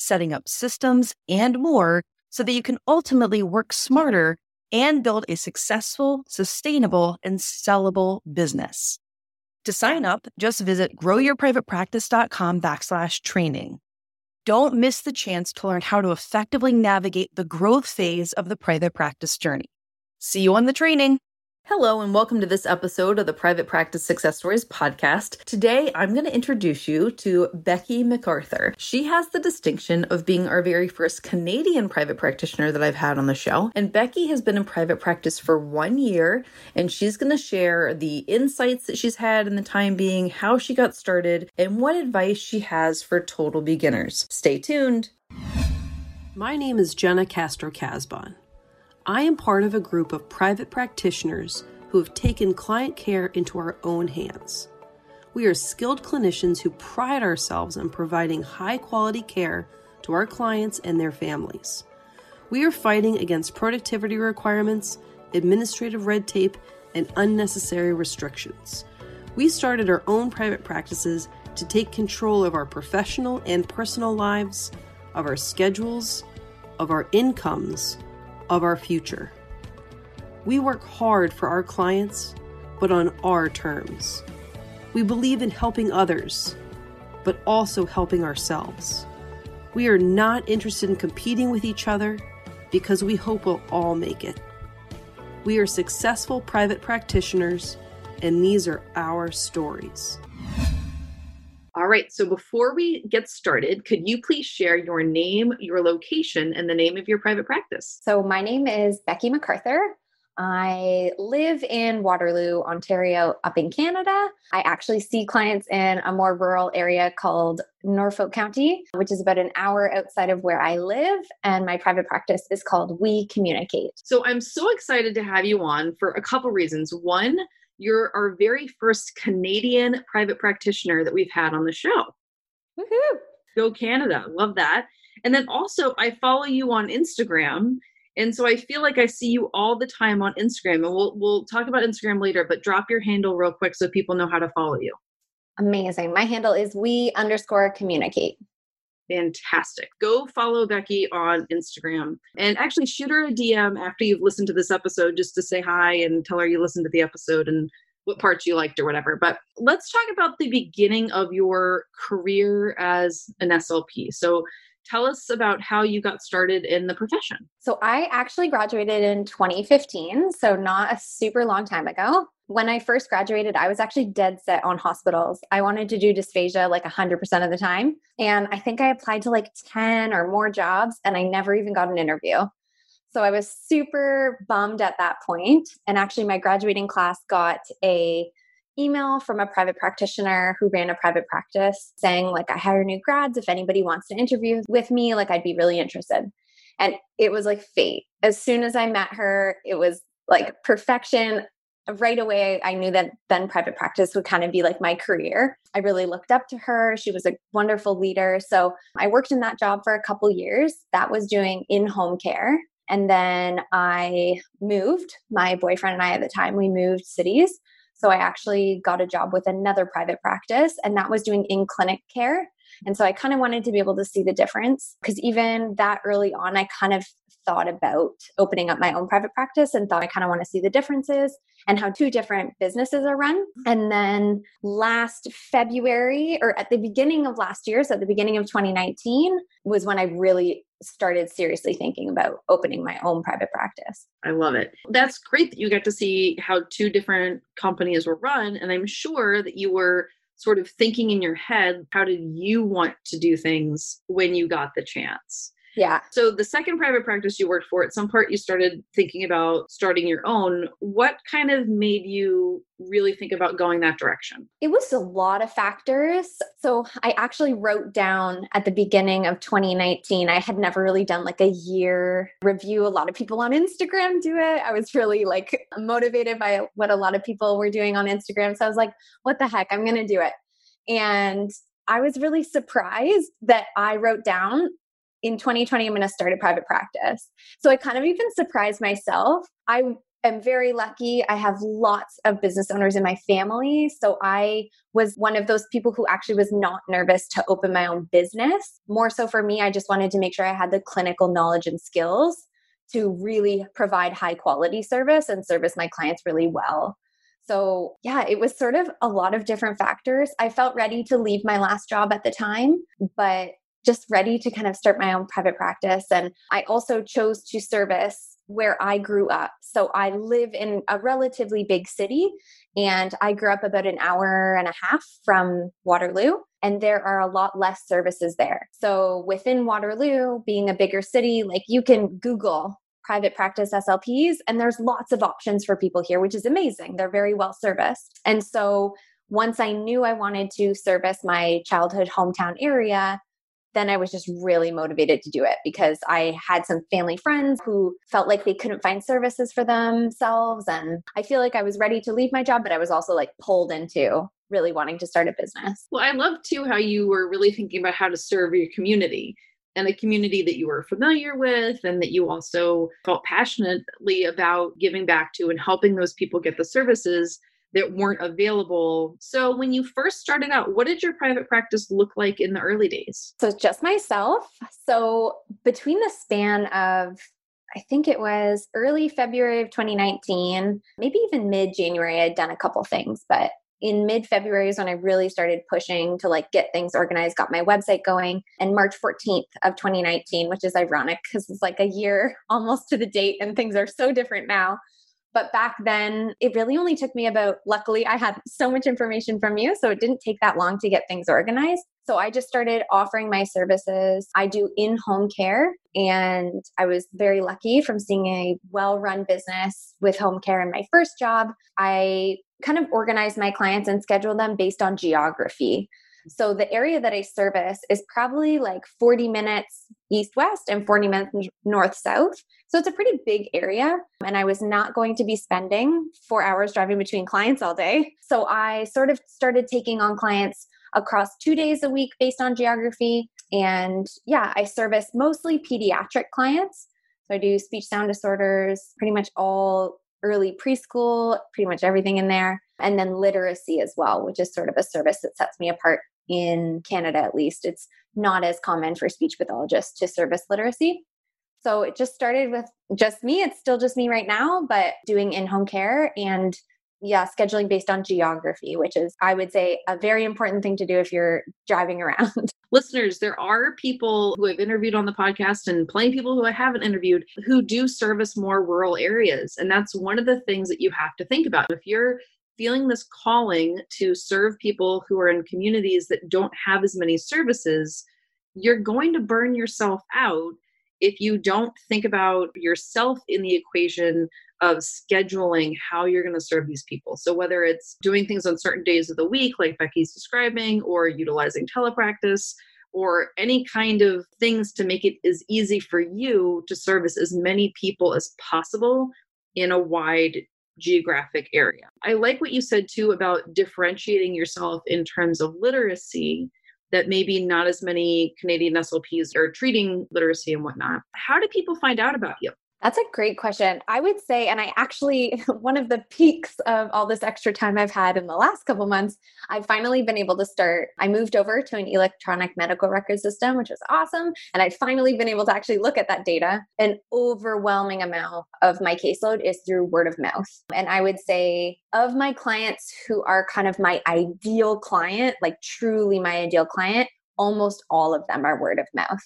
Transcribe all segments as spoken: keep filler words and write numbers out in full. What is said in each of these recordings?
setting up systems, and more so that you can ultimately work smarter and build a successful, sustainable, and sellable business. To sign up, just visit growyourprivatepractice.com backslash training. Don't miss the chance to learn how to effectively navigate the growth phase of the private practice journey. See you on the training. Hello and welcome to this episode of the Private Practice Success Stories podcast. Today, I'm going to introduce you to Becky MacArthur. She has the distinction of being our very first Canadian private practitioner that I've had on the show. And Becky has been in private practice for one year, and she's going to share the insights that she's had in the time being, how she got started, and what advice she has for total beginners. Stay tuned. My name is Jenna Castro-Casbon. I am part of a group of private practitioners who have taken client care into our own hands. We are skilled clinicians who pride ourselves on providing high-quality care to our clients and their families. We are fighting against productivity requirements, administrative red tape, and unnecessary restrictions. We started our own private practices to take control of our professional and personal lives, of our schedules, of our incomes, of our future. We work hard for our clients, but on our terms. We believe in helping others, but also helping ourselves. We are not interested in competing with each other because we hope we'll all make it. We are successful private practitioners, and these are our stories. All right, so before we get started, could you please share your name, your location, and the name of your private practice? So my name is Becky MacArthur. I live in Waterloo, Ontario, up in Canada. I actually see clients in a more rural area called Norfolk County, which is about an hour outside of where I live. And my private practice is called We Communicate. So I'm so excited to have you on for a couple reasons. One, you're our very first Canadian private practitioner that we've had on the show. Woohoo! Go Canada. Love that. And then also I follow you on Instagram. And so I feel like I see you all the time on Instagram, and we'll, we'll talk about Instagram later, but drop your handle real quick so people know how to follow you. Amazing. My handle is we underscore communicate. Fantastic. Go follow Becky on Instagram and actually shoot her a D M after you've listened to this episode just to say hi and tell her you listened to the episode and what parts you liked or whatever. But let's talk about the beginning of your career as an S L P. So tell us about how you got started in the profession. So I actually graduated in twenty fifteen, so not a super long time ago. When I first graduated, I was actually dead set on hospitals. I wanted to do dysphagia like one hundred percent of the time. And I think I applied to like ten or more jobs, and I never even got an interview. So I was super bummed at that point. And actually my graduating class got a email from a private practitioner who ran a private practice saying like, I hire new grads. If anybody wants to interview with me, like I'd be really interested. And it was like fate. As soon as I met her, it was like perfection. Right away, I knew that then private practice would kind of be like my career. I really looked up to her. She was a wonderful leader. So I worked in that job for a couple years. That was doing in-home care. And then I moved. My boyfriend and I at the time, we moved cities. So I actually got a job with another private practice, and that was doing in-clinic care. And so I kind of wanted to be able to see the difference, because even that early on, I kind of thought about opening up my own private practice and thought I kind of want to see the differences and how two different businesses are run. And then last February, or at the beginning of last year, so at the beginning of twenty nineteen was when I really started seriously thinking about opening my own private practice. I love it. That's great that you got to see how two different companies were run. And I'm sure that you were sort of thinking in your head, how did you want to do things when you got the chance? Yeah. So the second private practice you worked for, at some part you started thinking about starting your own. What kind of made you really think about going that direction? It was a lot of factors. So I actually wrote down at the beginning of twenty nineteen, I had never really done like a year review. A lot of people on Instagram do it. I was really like motivated by what a lot of people were doing on Instagram. So I was like, what the heck, I'm going to do it. And I was really surprised that I wrote down in twenty twenty, I'm going to start a private practice. So I kind of even surprised myself. I am very lucky. I have lots of business owners in my family. So I was one of those people who actually was not nervous to open my own business. More so for me, I just wanted to make sure I had the clinical knowledge and skills to really provide high quality service and service my clients really well. So yeah, it was sort of a lot of different factors. I felt ready to leave my last job at the time, but just ready to kind of start my own private practice. And I also chose to service where I grew up. So I live in a relatively big city and I grew up about an hour and a half from Waterloo, and there are a lot less services there. So within Waterloo, being a bigger city, like you can Google private practice S L Ps and there's lots of options for people here, which is amazing. They're very well serviced. And so once I knew I wanted to service my childhood hometown area, then I was just really motivated to do it because I had some family friends who felt like they couldn't find services for themselves. And I feel like I was ready to leave my job, but I was also like pulled into really wanting to start a business. Well, I love too how you were really thinking about how to serve your community and a community that you were familiar with and that you also felt passionately about giving back to and helping those people get the services that weren't available. So when you first started out, what did your private practice look like in the early days? So just myself. So between the span of, I think it was early February of twenty nineteen, maybe even mid-January, I'd done a couple things, but in mid-February is when I really started pushing to like get things organized, got my website going. And March fourteenth of twenty nineteen, which is ironic because it's like a year almost to the date and things are so different now. But back then, it really only took me about, luckily, I had so much information from you, so it didn't take that long to get things organized. So I just started offering my services. I do in-home care, and I was very lucky from seeing a well-run business with home care in my first job. I kind of organized my clients and scheduled them based on geography. So the area that I service is probably like forty minutes east-west and forty minutes north-south. So it's a pretty big area. And I was not going to be spending four hours driving between clients all day. So I sort of started taking on clients across two days a week based on geography. And yeah, I service mostly pediatric clients. So I do speech sound disorders, pretty much all early preschool, pretty much everything in there. And then literacy as well, which is sort of a service that sets me apart in Canada, at least. It's not as common for speech pathologists to service literacy. So it just started with just me. It's still just me right now, but doing in-home care and yeah, scheduling based on geography, which is, I would say, a very important thing to do if you're driving around. Listeners, there are people who I've interviewed on the podcast and plenty of people who I haven't interviewed who do service more rural areas. And that's one of the things that you have to think about. If you're feeling this calling to serve people who are in communities that don't have as many services, you're going to burn yourself out if you don't think about yourself in the equation of scheduling how you're going to serve these people. So whether it's doing things on certain days of the week, like Becky's describing, or utilizing telepractice, or any kind of things to make it as easy for you to service as many people as possible in a wide geographic area. I like what you said too about differentiating yourself in terms of literacy, that maybe not as many Canadian S L Ps are treating literacy and whatnot. How do people find out about you? That's a great question. I would say, and I actually, one of the peaks of all this extra time I've had in the last couple months, I've finally been able to start, I moved over to an electronic medical record system, which was awesome. And I've finally been able to actually look at that data. An overwhelming amount of my caseload is through word of mouth. And I would say of my clients who are kind of my ideal client, like truly my ideal client, almost all of them are word of mouth.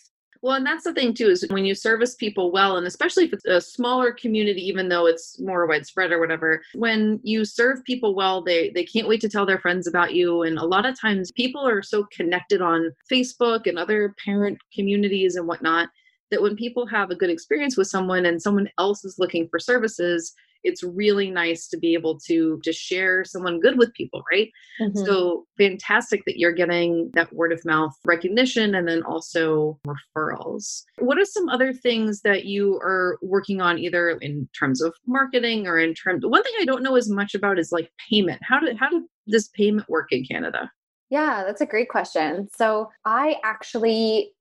Well, and that's the thing too, is when you service people well, and especially if it's a smaller community, even though it's more widespread or whatever, when you serve people well, they they can't wait to tell their friends about you. And a lot of times people are so connected on Facebook and other parent communities and whatnot that when people have a good experience with someone and someone else is looking for services, it's really nice to be able to just share someone good with people, right? Mm-hmm. So fantastic that you're getting that word of mouth recognition and then also referrals. What are some other things that you are working on, either in terms of marketing or in terms? One thing I don't know as much about is like payment. How do how did this payment work in Canada? Yeah, that's a great question. So I actually,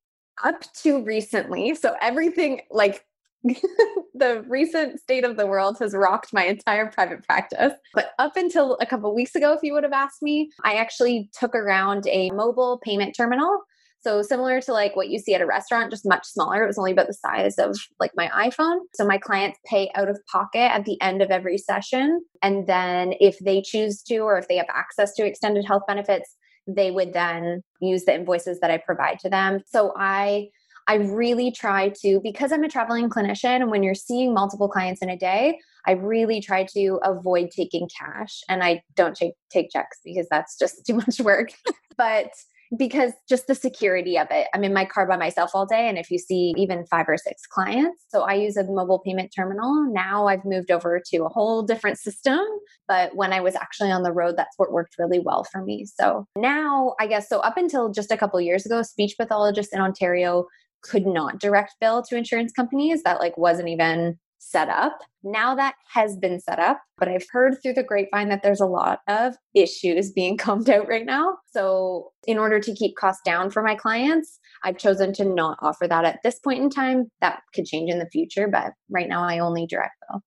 up to recently, so everything like the recent state of the world has rocked my entire private practice. But up until a couple of weeks ago, if you would have asked me, I actually took around a mobile payment terminal. So similar to like what you see at a restaurant, just much smaller. It was only about the size of like my iPhone. So my clients pay out of pocket at the end of every session. And then if they choose to, or if they have access to extended health benefits, they would then use the invoices that I provide to them. So I I really try to, because I'm a traveling clinician, and when you're seeing multiple clients in a day, I really try to avoid taking cash, and I don't take, take checks because that's just too much work. But because just the security of it, I'm in my car by myself all day. And if you see even five or six clients, so I use a mobile payment terminal. Now I've moved over to a whole different system. But when I was actually on the road, that's what worked really well for me. So now I guess, so up until just a couple of years ago, speech pathologists in Ontario could not direct bill to insurance companies. That like wasn't even set up. Now that has been set up, but I've heard through the grapevine that there's a lot of issues being combed out right now. So in order to keep costs down for my clients, I've chosen to not offer that at this point in time. That could change in the future, but right now I only direct bill.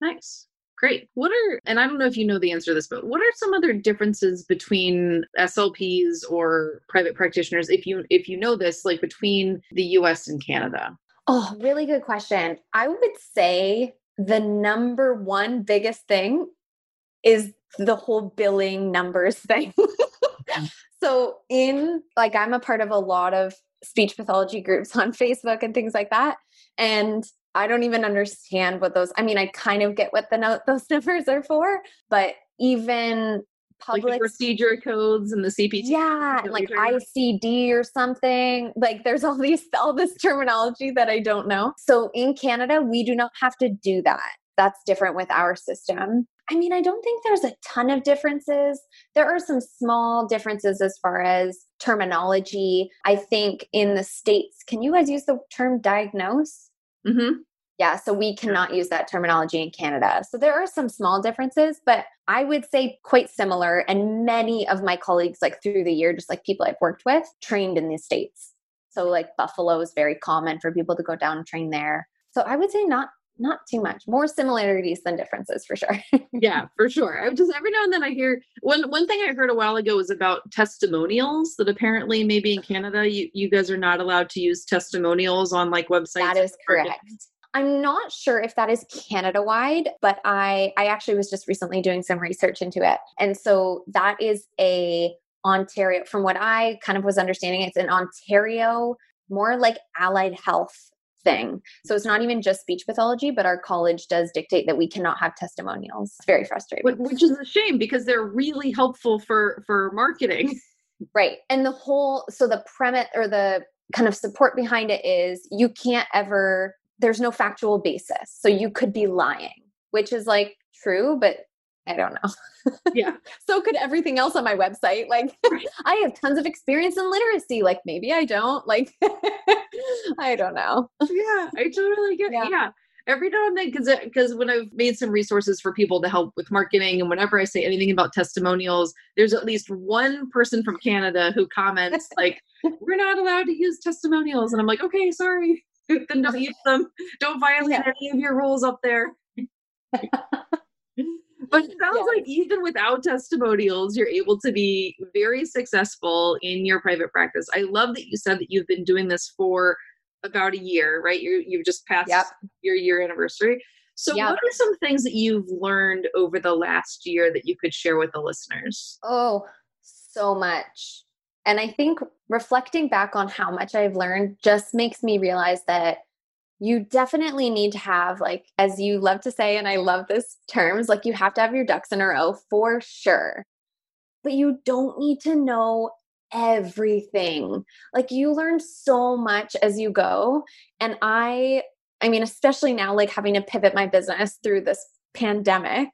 Nice. Great. What are, and I don't know if you know the answer to this, but what are some other differences between S L Ps or private practitioners, if you if you know this, like between the U S and Canada? Oh, really good question. I would say the number one biggest thing is the whole billing numbers thing. So in, like, I'm a part of a lot of speech pathology groups on Facebook and things like that. And I don't even understand what those, I mean, I kind of get what the note, those numbers are for, but even public like procedure codes and the C P T. Yeah. Like I C D or something, like there's all these, all this terminology that I don't know. So in Canada, we do not have to do that. That's different with our system. I mean, I don't think there's a ton of differences. There are some small differences as far as terminology. I think in the States, can you guys use the term diagnose? Mm-hmm. Yeah. So we cannot use that terminology in Canada. So there are some small differences, but I would say quite similar. And many of my colleagues, like through the year, just like people I've worked with, trained in the States. So like Buffalo is very common for people to go down and train there. So I would say not Not too much. More similarities than differences, for sure. Yeah, for sure. I just every now and then I hear one. One thing I heard a while ago was about testimonials. That apparently, maybe in Canada, you, you guys are not allowed to use testimonials on like websites. That is correct. I'm not sure if that is Canada wide, but I I actually was just recently doing some research into it, and so that is a Ontario. From what I kind of was understanding, it's an Ontario more like allied health thing. So it's not even just speech pathology, but our college does dictate that we cannot have testimonials. It's very frustrating. Which is a shame because they're really helpful for, for marketing. Right. And the whole, so the premise or the kind of support behind it is you can't ever, there's no factual basis. So you could be lying, which is like true, but I don't know. Yeah. So could everything else on my website. Like right. I have tons of experience in literacy. Like maybe I don't like, I don't know. Yeah. I totally get it. Yeah. yeah. Every now and then, because because when I've made some resources for people to help with marketing, and whenever I say anything about testimonials, there's at least one person from Canada who comments like, we're not allowed to use testimonials. And I'm like, okay, sorry. Then don't use them. Don't violate yeah. any of your rules up there. But it sounds yeah. like even without testimonials, you're able to be very successful in your private practice. I love that you said that you've been doing this for about a year, right? You're, you've just passed yep. your year anniversary. So yep. what are some things that you've learned over the last year that you could share with the listeners? Oh, so much. And I think reflecting back on how much I've learned just makes me realize that you definitely need to have, like, as you love to say, and I love this terms, like you have to have your ducks in a row for sure, but you don't need to know everything. Like, you learn so much as you go. And I, I mean, especially now, like having to pivot my business through this pandemic,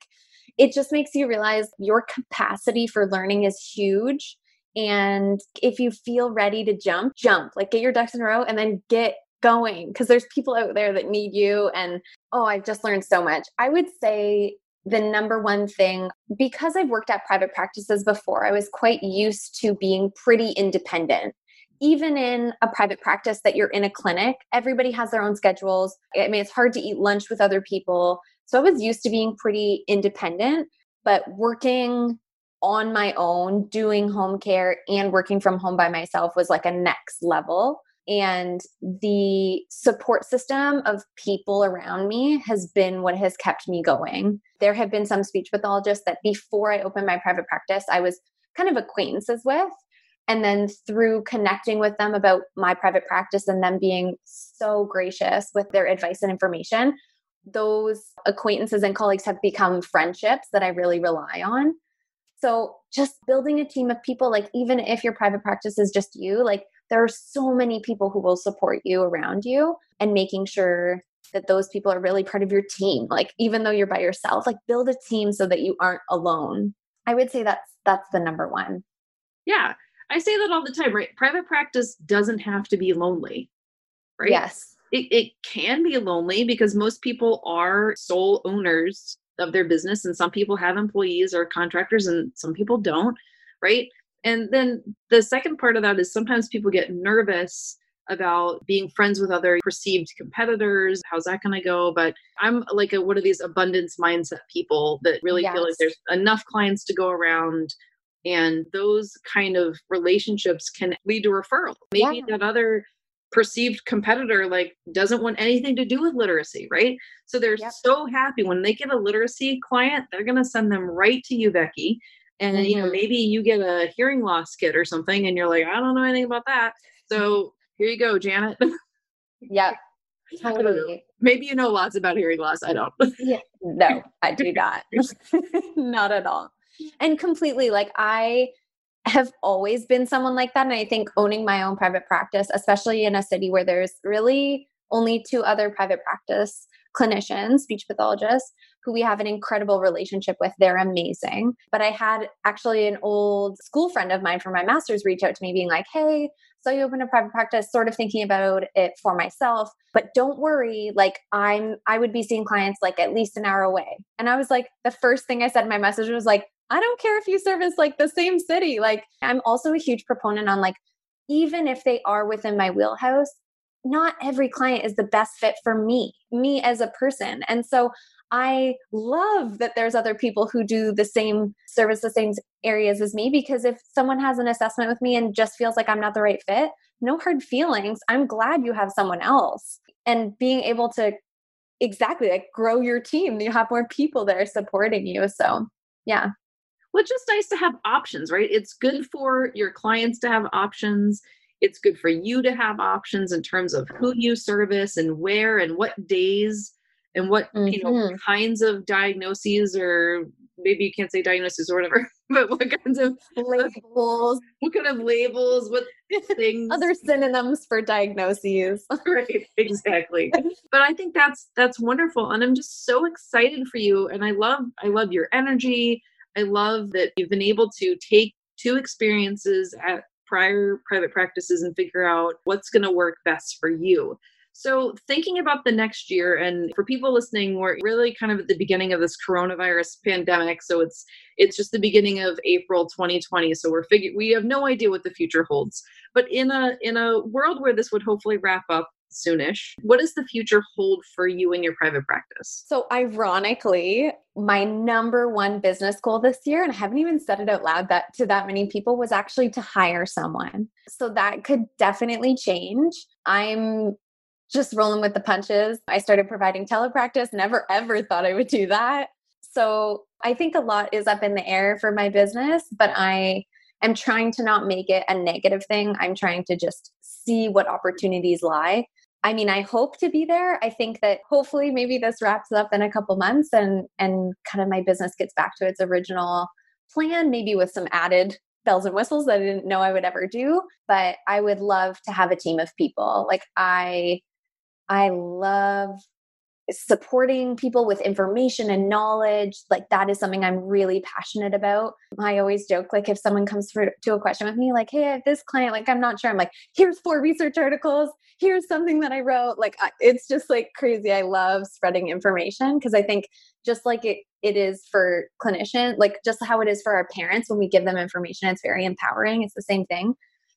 it just makes you realize your capacity for learning is huge. And if you feel ready to jump, jump, like get your ducks in a row and then get going, because there's people out there that need you. And oh, I've just learned so much. I would say the number one thing, because I've worked at private practices before, I was quite used to being pretty independent. Even in a private practice that you're in a clinic, everybody has their own schedules. I mean, it's hard to eat lunch with other people. So I was used to being pretty independent, but working on my own, doing home care and working from home by myself was like a next level. And the support system of people around me has been what has kept me going. There have been some speech pathologists that before I opened my private practice, I was kind of acquaintances with. And then through connecting with them about my private practice and them being so gracious with their advice and information, those acquaintances and colleagues have become friendships that I really rely on. So just building a team of people, like even if your private practice is just you, like there are so many people who will support you around you, and making sure that those people are really part of your team. Like even though you're by yourself, like build a team so that you aren't alone. I would say that's that's the number one. Yeah. I say that all the time, right? Private practice doesn't have to be lonely, right? Yes. It, it can be lonely because most people are sole owners of their business, and some people have employees or contractors and some people don't, right? And then the second part of that is sometimes people get nervous about being friends with other perceived competitors. How's that going to go? But I'm like a, one of these abundance mindset people that really yes. feel like there's enough clients to go around. And those kind of relationships can lead to referral. Maybe yeah. that other perceived competitor like doesn't want anything to do with literacy, right? So they're yep. so happy when they get a literacy client, they're going to send them right to you, Becky. And mm-hmm. you know, maybe you get a hearing loss kit or something and you're like, I don't know anything about that. So here you go, Janet. Yep. Totally. Maybe you know lots about hearing loss. I don't. Yeah. No, I do not. Not at all. And completely, like I have always been someone like that. And I think owning my own private practice, especially in a city where there's really only two other private practice clinicians, speech pathologists, who we have an incredible relationship with. They're amazing. But I had actually an old school friend of mine from my master's reach out to me being like, hey, so you open a private practice, sort of thinking about it for myself, but don't worry. Like I'm, I would be seeing clients like at least an hour away. And I was like, the first thing I said in my message was like, I don't care if you service like the same city. Like I'm also a huge proponent on like, even if they are within my wheelhouse, not every client is the best fit for me, me as a person. And so I love that there's other people who do the same service, the same areas as me, because if someone has an assessment with me and just feels like I'm not the right fit, no hard feelings. I'm glad you have someone else. And being able to exactly like grow your team, you have more people that are supporting you. So yeah. Well, it's just nice to have options, right? It's good for your clients to have options. It's good for you to have options in terms of who you service and where and what days and what mm-hmm. you know kinds of diagnoses, or maybe you can't say diagnoses or whatever, but what kinds of labels, what kind of labels, what things, other synonyms for diagnoses. Right, exactly. But I think that's that's wonderful, and I'm just so excited for you. And I love I love your energy. I love that you've been able to take two experiences at prior private practices and figure out what's going to work best for you. So thinking about the next year, and for people listening, we're really kind of at the beginning of this coronavirus pandemic. So it's it's just the beginning of April twenty twenty. So we're figure we have no idea what the future holds. But in a in a world where this would hopefully wrap up soonish, what does the future hold for you in your private practice? So ironically, my number one business goal this year, and I haven't even said it out loud that to that many people, was actually to hire someone. So that could definitely change. I'm just rolling with the punches. I started providing telepractice, never ever thought I would do that. So I think a lot is up in the air for my business, but I am trying to not make it a negative thing. I'm trying to just see what opportunities lie. I mean, I hope to be there. I think that hopefully maybe this wraps up in a couple months and and kind of my business gets back to its original plan, maybe with some added bells and whistles that I didn't know I would ever do, but I would love to have a team of people. Like I, I love supporting people with information and knowledge. Like that is something I'm really passionate about. I always joke, like if someone comes for, to a question with me, like, hey, I have this client, like, I'm not sure. I'm like, here's four research articles. Here's something that I wrote. Like, I, it's just like crazy. I love spreading information. Cause I think just like it, it is for clinicians, like just how it is for our parents, when we give them information, it's very empowering. It's the same thing.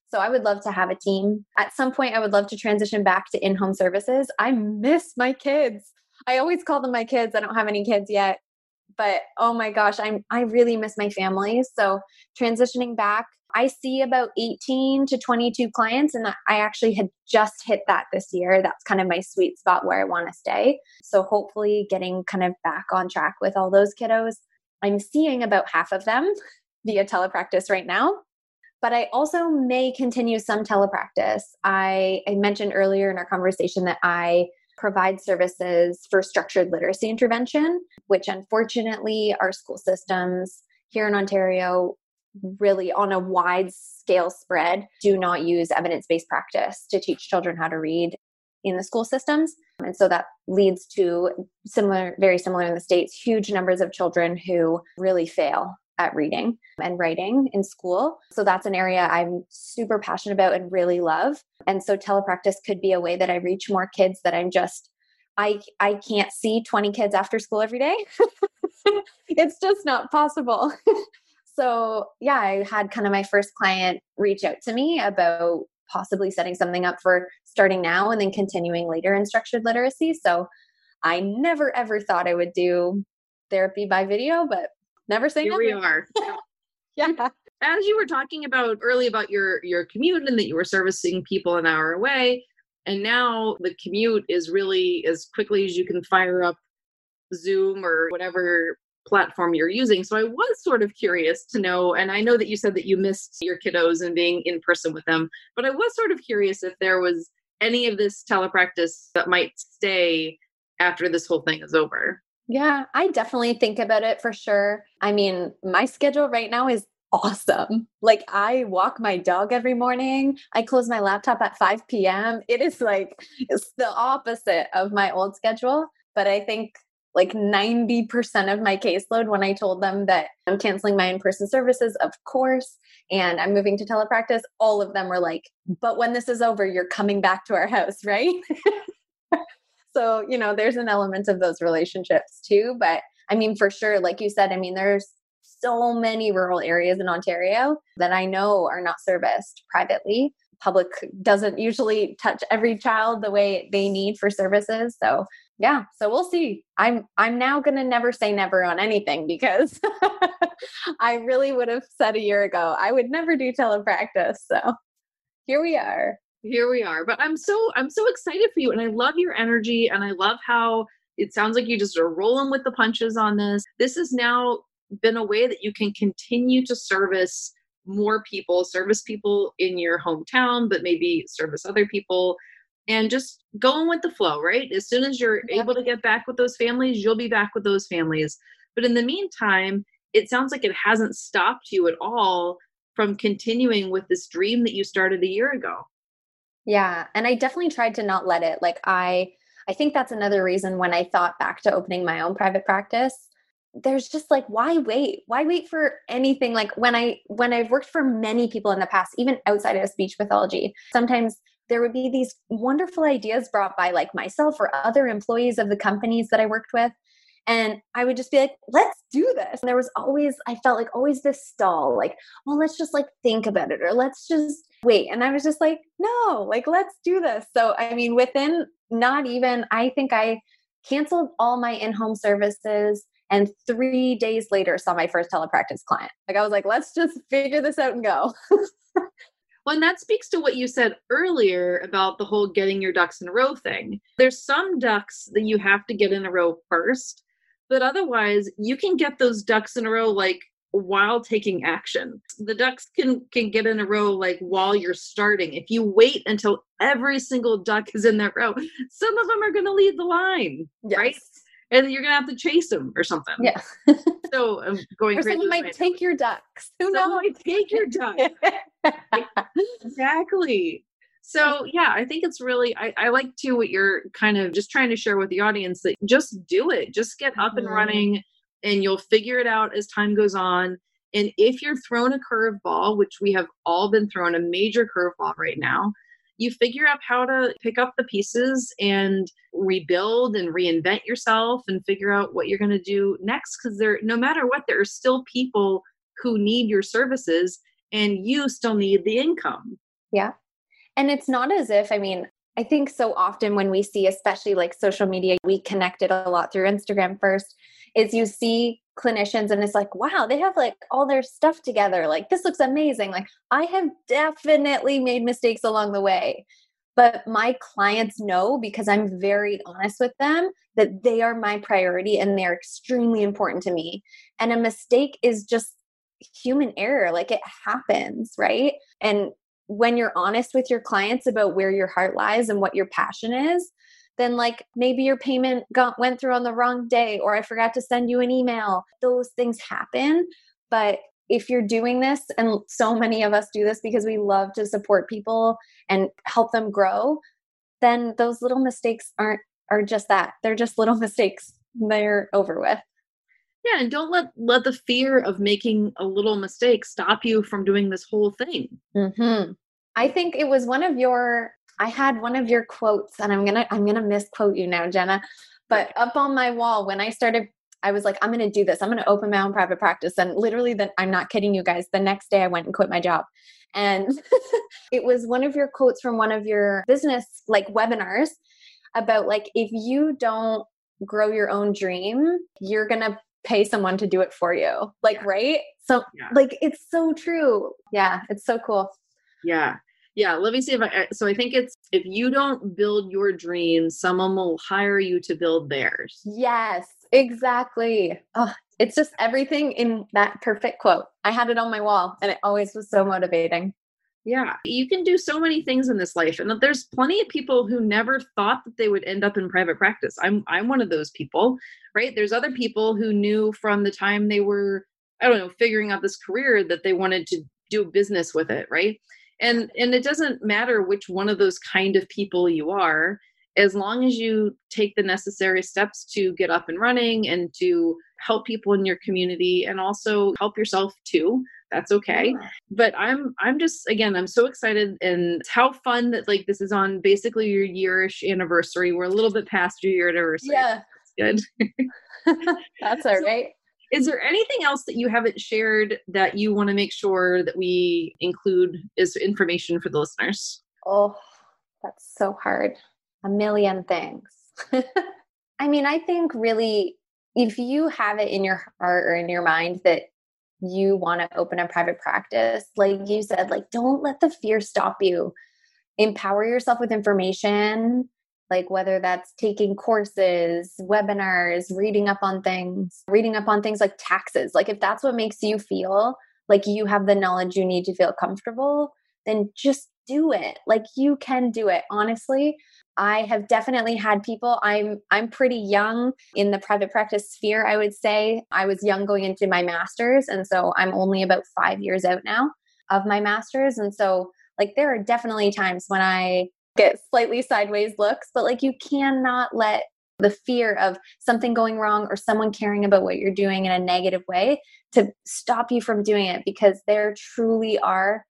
So I would love to have a team. At some point, I would love to transition back to in-home services. I miss my kids. I always call them my kids. I don't have any kids yet, but oh my gosh, I'm, I really miss my family. So transitioning back, I see about eighteen to twenty-two clients, and I actually had just hit that this year. That's kind of my sweet spot where I want to stay. So hopefully getting kind of back on track with all those kiddos. I'm seeing about half of them via telepractice right now. But I also may continue some telepractice. I, I mentioned earlier in our conversation that I provide services for structured literacy intervention, which unfortunately our school systems here in Ontario really on a wide scale spread do not use evidence-based practice to teach children how to read in the school systems. And so that leads to similar, very similar in the States, huge numbers of children who really fail at reading and writing in school. So that's an area I'm super passionate about and really love. And so telepractice could be a way that I reach more kids that I'm just, I I can't see twenty kids after school every day. It's just not possible. So yeah, I had kind of my first client reach out to me about possibly setting something up for starting now and then continuing later in structured literacy. So I never ever thought I would do therapy by video, but never say never. Here we are. Yeah. As you were talking about early about your, your commute and that you were servicing people an hour away, and now the commute is really as quickly as you can fire up Zoom or whatever platform you're using. So I was sort of curious to know, and I know that you said that you missed your kiddos and being in person with them, but I was sort of curious if there was any of this telepractice that might stay after this whole thing is over. Yeah, I definitely think about it for sure. I mean, my schedule right now is awesome. Like I walk my dog every morning. I close my laptop at five p.m. It is like, it's the opposite of my old schedule. But I think like ninety percent of my caseload, when I told them that I'm canceling my in-person services, of course, and I'm moving to telepractice, all of them were like, but when this is over, you're coming back to our house, right? So, you know, there's an element of those relationships too. But I mean, for sure, like you said, I mean, there's so many rural areas in Ontario that I know are not serviced privately. Public doesn't usually touch every child the way they need for services. So yeah, so we'll see. I'm, I'm now going to never say never on anything because I really would have said a year ago, I would never do telepractice. So here we are. Here we are. But I'm so, I'm so excited for you. And I love your energy. And I love how it sounds like you just are rolling with the punches on this. This has now been a way that you can continue to service more people, service people in your hometown, but maybe service other people and just going with the flow, right? As soon as you're able to get back with those families, you'll be back with those families. But in the meantime, it sounds like it hasn't stopped you at all from continuing with this dream that you started a year ago. Yeah. And I definitely tried to not let it. Like I, I think that's another reason when I thought back to opening my own private practice, there's just like, why wait? Why wait for anything? Like when I, when I've worked for many people in the past, even outside of speech pathology, sometimes there would be these wonderful ideas brought by like myself or other employees of the companies that I worked with. And I would just be like, let's do this. And there was always, I felt like always this stall, like, well, let's just like think about it or let's just wait. And I was just like, no, like, let's do this. So, I mean, within not even, I think I canceled all my in-home services and three days later saw my first telepractice client. Like I was like, let's just figure this out and go. Well, and that speaks to what you said earlier about the whole getting your ducks in a row thing. There's some ducks that you have to get in a row first. But otherwise, you can get those ducks in a row, like while taking action. The ducks can, can get in a row, like while you're starting. If you wait until every single duck is in that row, some of them are going to lead the line, yes. Right? and you're going to have to chase them or something. Yeah. So I'm going. Or someone might take your ducks. Who knows? Someone might take your ducks. Exactly. So yeah, I think it's really, I, I like too what you're kind of just trying to share with the audience, that just do it, just get up and running, and you'll figure it out as time goes on. And if you're thrown a curveball, which we have all been thrown a major curveball right now, you figure out how to pick up the pieces and rebuild and reinvent yourself and figure out what you're going to do next. Because there, no matter what, there are still people who need your services, and you still need the income. Yeah. And it's not as if, I mean, I think so often when we see, especially like social media, we connected a lot through Instagram first, is you see clinicians and it's like, wow, they have like all their stuff together. Like, this looks amazing. Like, I have definitely made mistakes along the way, but my clients know, because I'm very honest with them, that they are my priority and they're extremely important to me. And a mistake is just human error. Like, it happens, right? And when you're honest with your clients about where your heart lies and what your passion is, then like maybe your payment got, went through on the wrong day, or I forgot to send you an email. Those things happen. But if you're doing this, and so many of us do this because we love to support people and help them grow, then those little mistakes aren't, are just that. They're just little mistakes. They're over with. Yeah. And don't let, let the fear of making a little mistake stop you from doing this whole thing. Mm-hmm. I think it was one of your, I had one of your quotes, and I'm going to, I'm going to misquote you now, Jenna, but up on my wall, when I started, I was like, I'm going to do this. I'm going to open my own private practice. And literally the, I'm not kidding you guys. The next day I went and quit my job. And it was one of your quotes from one of your business, like webinars, about like, if you don't grow your own dream, you're going to pay someone to do it for you. Like, yeah. Right? So yeah. Like, it's so true. Yeah. It's so cool. Yeah. Yeah. Let me see if I, so I think it's, if you don't build your dream, someone will hire you to build theirs. Yes, exactly. Oh, it's just everything in that perfect quote. I had it on my wall and it always was so motivating. Yeah. You can do so many things in this life. And there's plenty of people who never thought that they would end up in private practice. I'm I'm one of those people, right? There's other people who knew from the time they were, I don't know, figuring out this career that they wanted to do business with it, right? And and it doesn't matter which one of those kind of people you are, as long as you take the necessary steps to get up and running and to help people in your community and also help yourself too. That's okay. But I'm, I'm just, again, I'm so excited, and it's how fun that like this is on basically your yearish anniversary. We're a little bit past your year anniversary. Yeah. That's good. That's all so, right. Is there anything else that you haven't shared that you want to make sure that we include as information for the listeners? Oh, that's so hard. A million things. I mean, I think really, if you have it in your heart or in your mind that you want to open a private practice, like you said, like, don't let the fear stop you. Empower yourself with information, like whether that's taking courses, webinars, reading up on things, reading up on things like taxes. Like, if that's what makes you feel like you have the knowledge you need to feel comfortable, then just do it. Like, you can do it. Honestly, I have definitely had people, I'm, I'm pretty young in the private practice sphere. I would say I was young going into my master's. And so I'm only about five years out now of my master's. And so like, there are definitely times when I get slightly sideways looks, but like, you cannot let the fear of something going wrong or someone caring about what you're doing in a negative way to stop you from doing it, because there truly are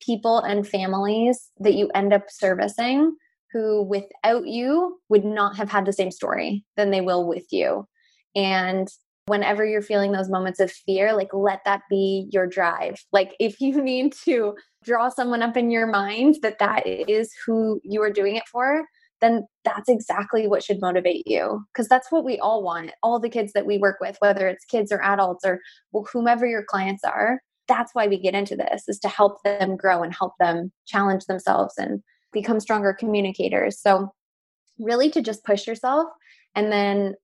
people and families that you end up servicing who without you would not have had the same story than they will with you. And whenever you're feeling those moments of fear, like, let that be your drive. Like, if you need to draw someone up in your mind that that is who you are doing it for, then that's exactly what should motivate you. Because that's what we all want. All the kids that we work with, whether it's kids or adults or whomever your clients are, that's why we get into this, is to help them grow and help them challenge themselves and become stronger communicators. So really to just push yourself, and then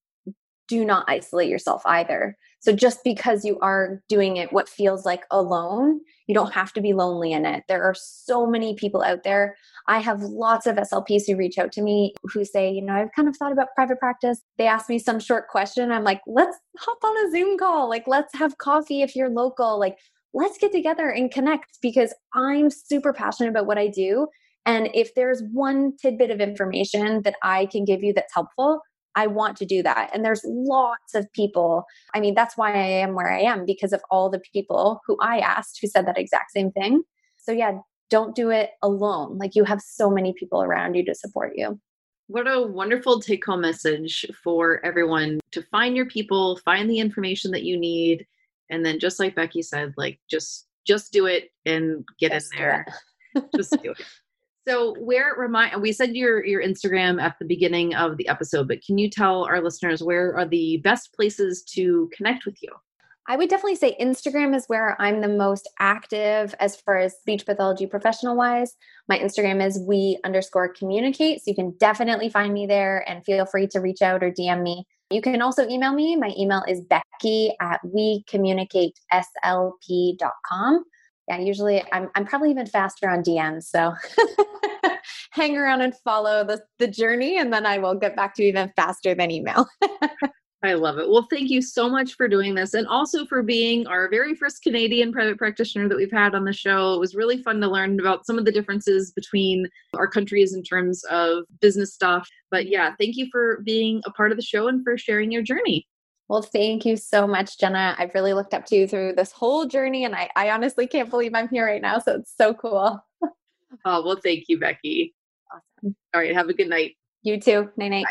do not isolate yourself either. So just because you are doing it, what feels like alone, you don't have to be lonely in it. There are so many people out there. I have lots of S L Ps who reach out to me who say, you know, I've kind of thought about private practice. They ask me some short question. I'm like, let's hop on a Zoom call. Like, let's have coffee if you're local. Like, let's get together and connect, because I'm super passionate about what I do. And if there's one tidbit of information that I can give you that's helpful, I want to do that. And there's lots of people. I mean, that's why I am where I am, because of all the people who I asked who said that exact same thing. So yeah, don't do it alone. Like, you have so many people around you to support you. What a wonderful take-home message for everyone to find your people, find the information that you need. And then just like Becky said, like, just, just do it and get just in there. Do just do it. So where remind we said your your Instagram at the beginning of the episode, but can you tell our listeners where are the best places to connect with you? I would definitely say Instagram is where I'm the most active as far as speech pathology professional wise. My Instagram is we underscore communicate. So you can definitely find me there and feel free to reach out or D M me. You can also email me. My email is Becky at we communicate S L P dot com. Yeah, usually I'm I'm probably even faster on D Ms. So hang around and follow the, the journey, and then I will get back to you even faster than email. I love it. Well, thank you so much for doing this, and also for being our very first Canadian private practitioner that we've had on the show. It was really fun to learn about some of the differences between our countries in terms of business stuff. But yeah, thank you for being a part of the show and for sharing your journey. Well, thank you so much, Jenna. I've really looked up to you through this whole journey, and I, I honestly can't believe I'm here right now. So it's so cool. Oh, well, thank you, Becky. Awesome. All right. Have a good night. You too. Night, night.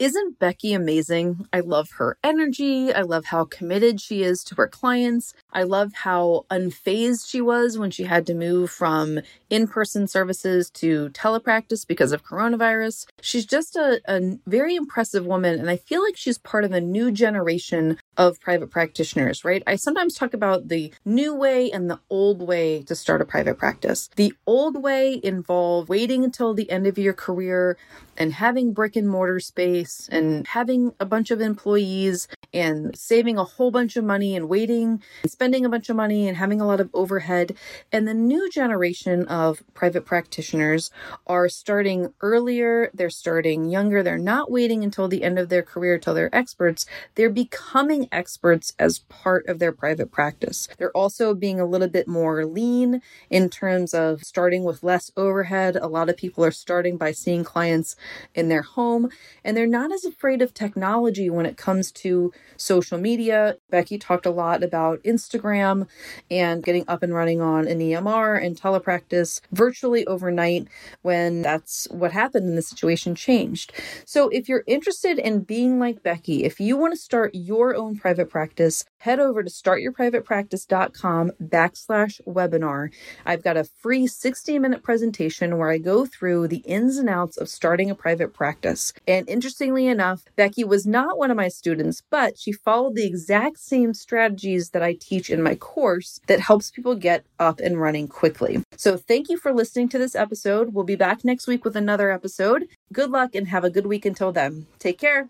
Isn't Becky amazing? I love her energy. I love how committed she is to her clients. I love how unfazed she was when she had to move from in-person services to telepractice because of coronavirus. She's just a, a very impressive woman, and I feel like she's part of a new generation of private practitioners, right? I sometimes talk about the new way and the old way to start a private practice. The old way involved waiting until the end of your career and having brick and mortar space and having a bunch of employees and saving a whole bunch of money and waiting and spending a bunch of money and having a lot of overhead. And the new generation of private practitioners are starting earlier. They're starting younger. They're not waiting until the end of their career, till they're experts. They're becoming experts as part of their private practice. They're also being a little bit more lean in terms of starting with less overhead. A lot of people are starting by seeing clients in their home, and they're not as afraid of technology when it comes to social media. Becky talked a lot about Instagram and getting up and running on an E M R and telepractice virtually overnight when that's what happened and the situation changed. So if you're interested in being like Becky, if you want to start your own private practice, head over to start your private practice dot com backslash webinar. I've got a free sixty minute presentation where I go through the ins and outs of starting a private practice. And interestingly enough, Becky was not one of my students, but she followed the exact same strategies that I teach in my course that helps people get up and running quickly. So thank you for listening to this episode. We'll be back next week with another episode. Good luck and have a good week until then. Take care.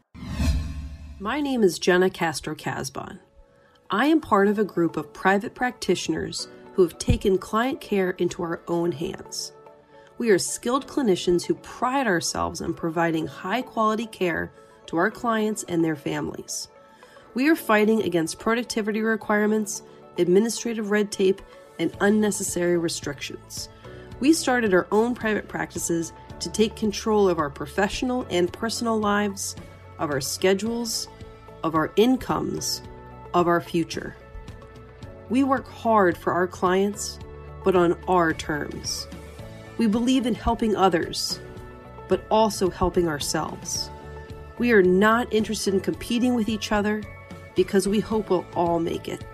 My name is Jenna Castro-Casbon. I am part of a group of private practitioners who have taken client care into our own hands. We are skilled clinicians who pride ourselves on providing high-quality care to our clients and their families. We are fighting against productivity requirements, administrative red tape, and unnecessary restrictions. We started our own private practices to take control of our professional and personal lives, of our schedules, of our incomes, of our future. We work hard for our clients, but on our terms. We believe in helping others, but also helping ourselves. We are not interested in competing with each other because we hope we'll all make it.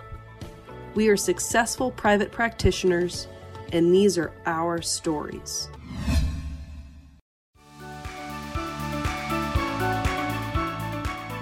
We are successful private practitioners, and these are our stories.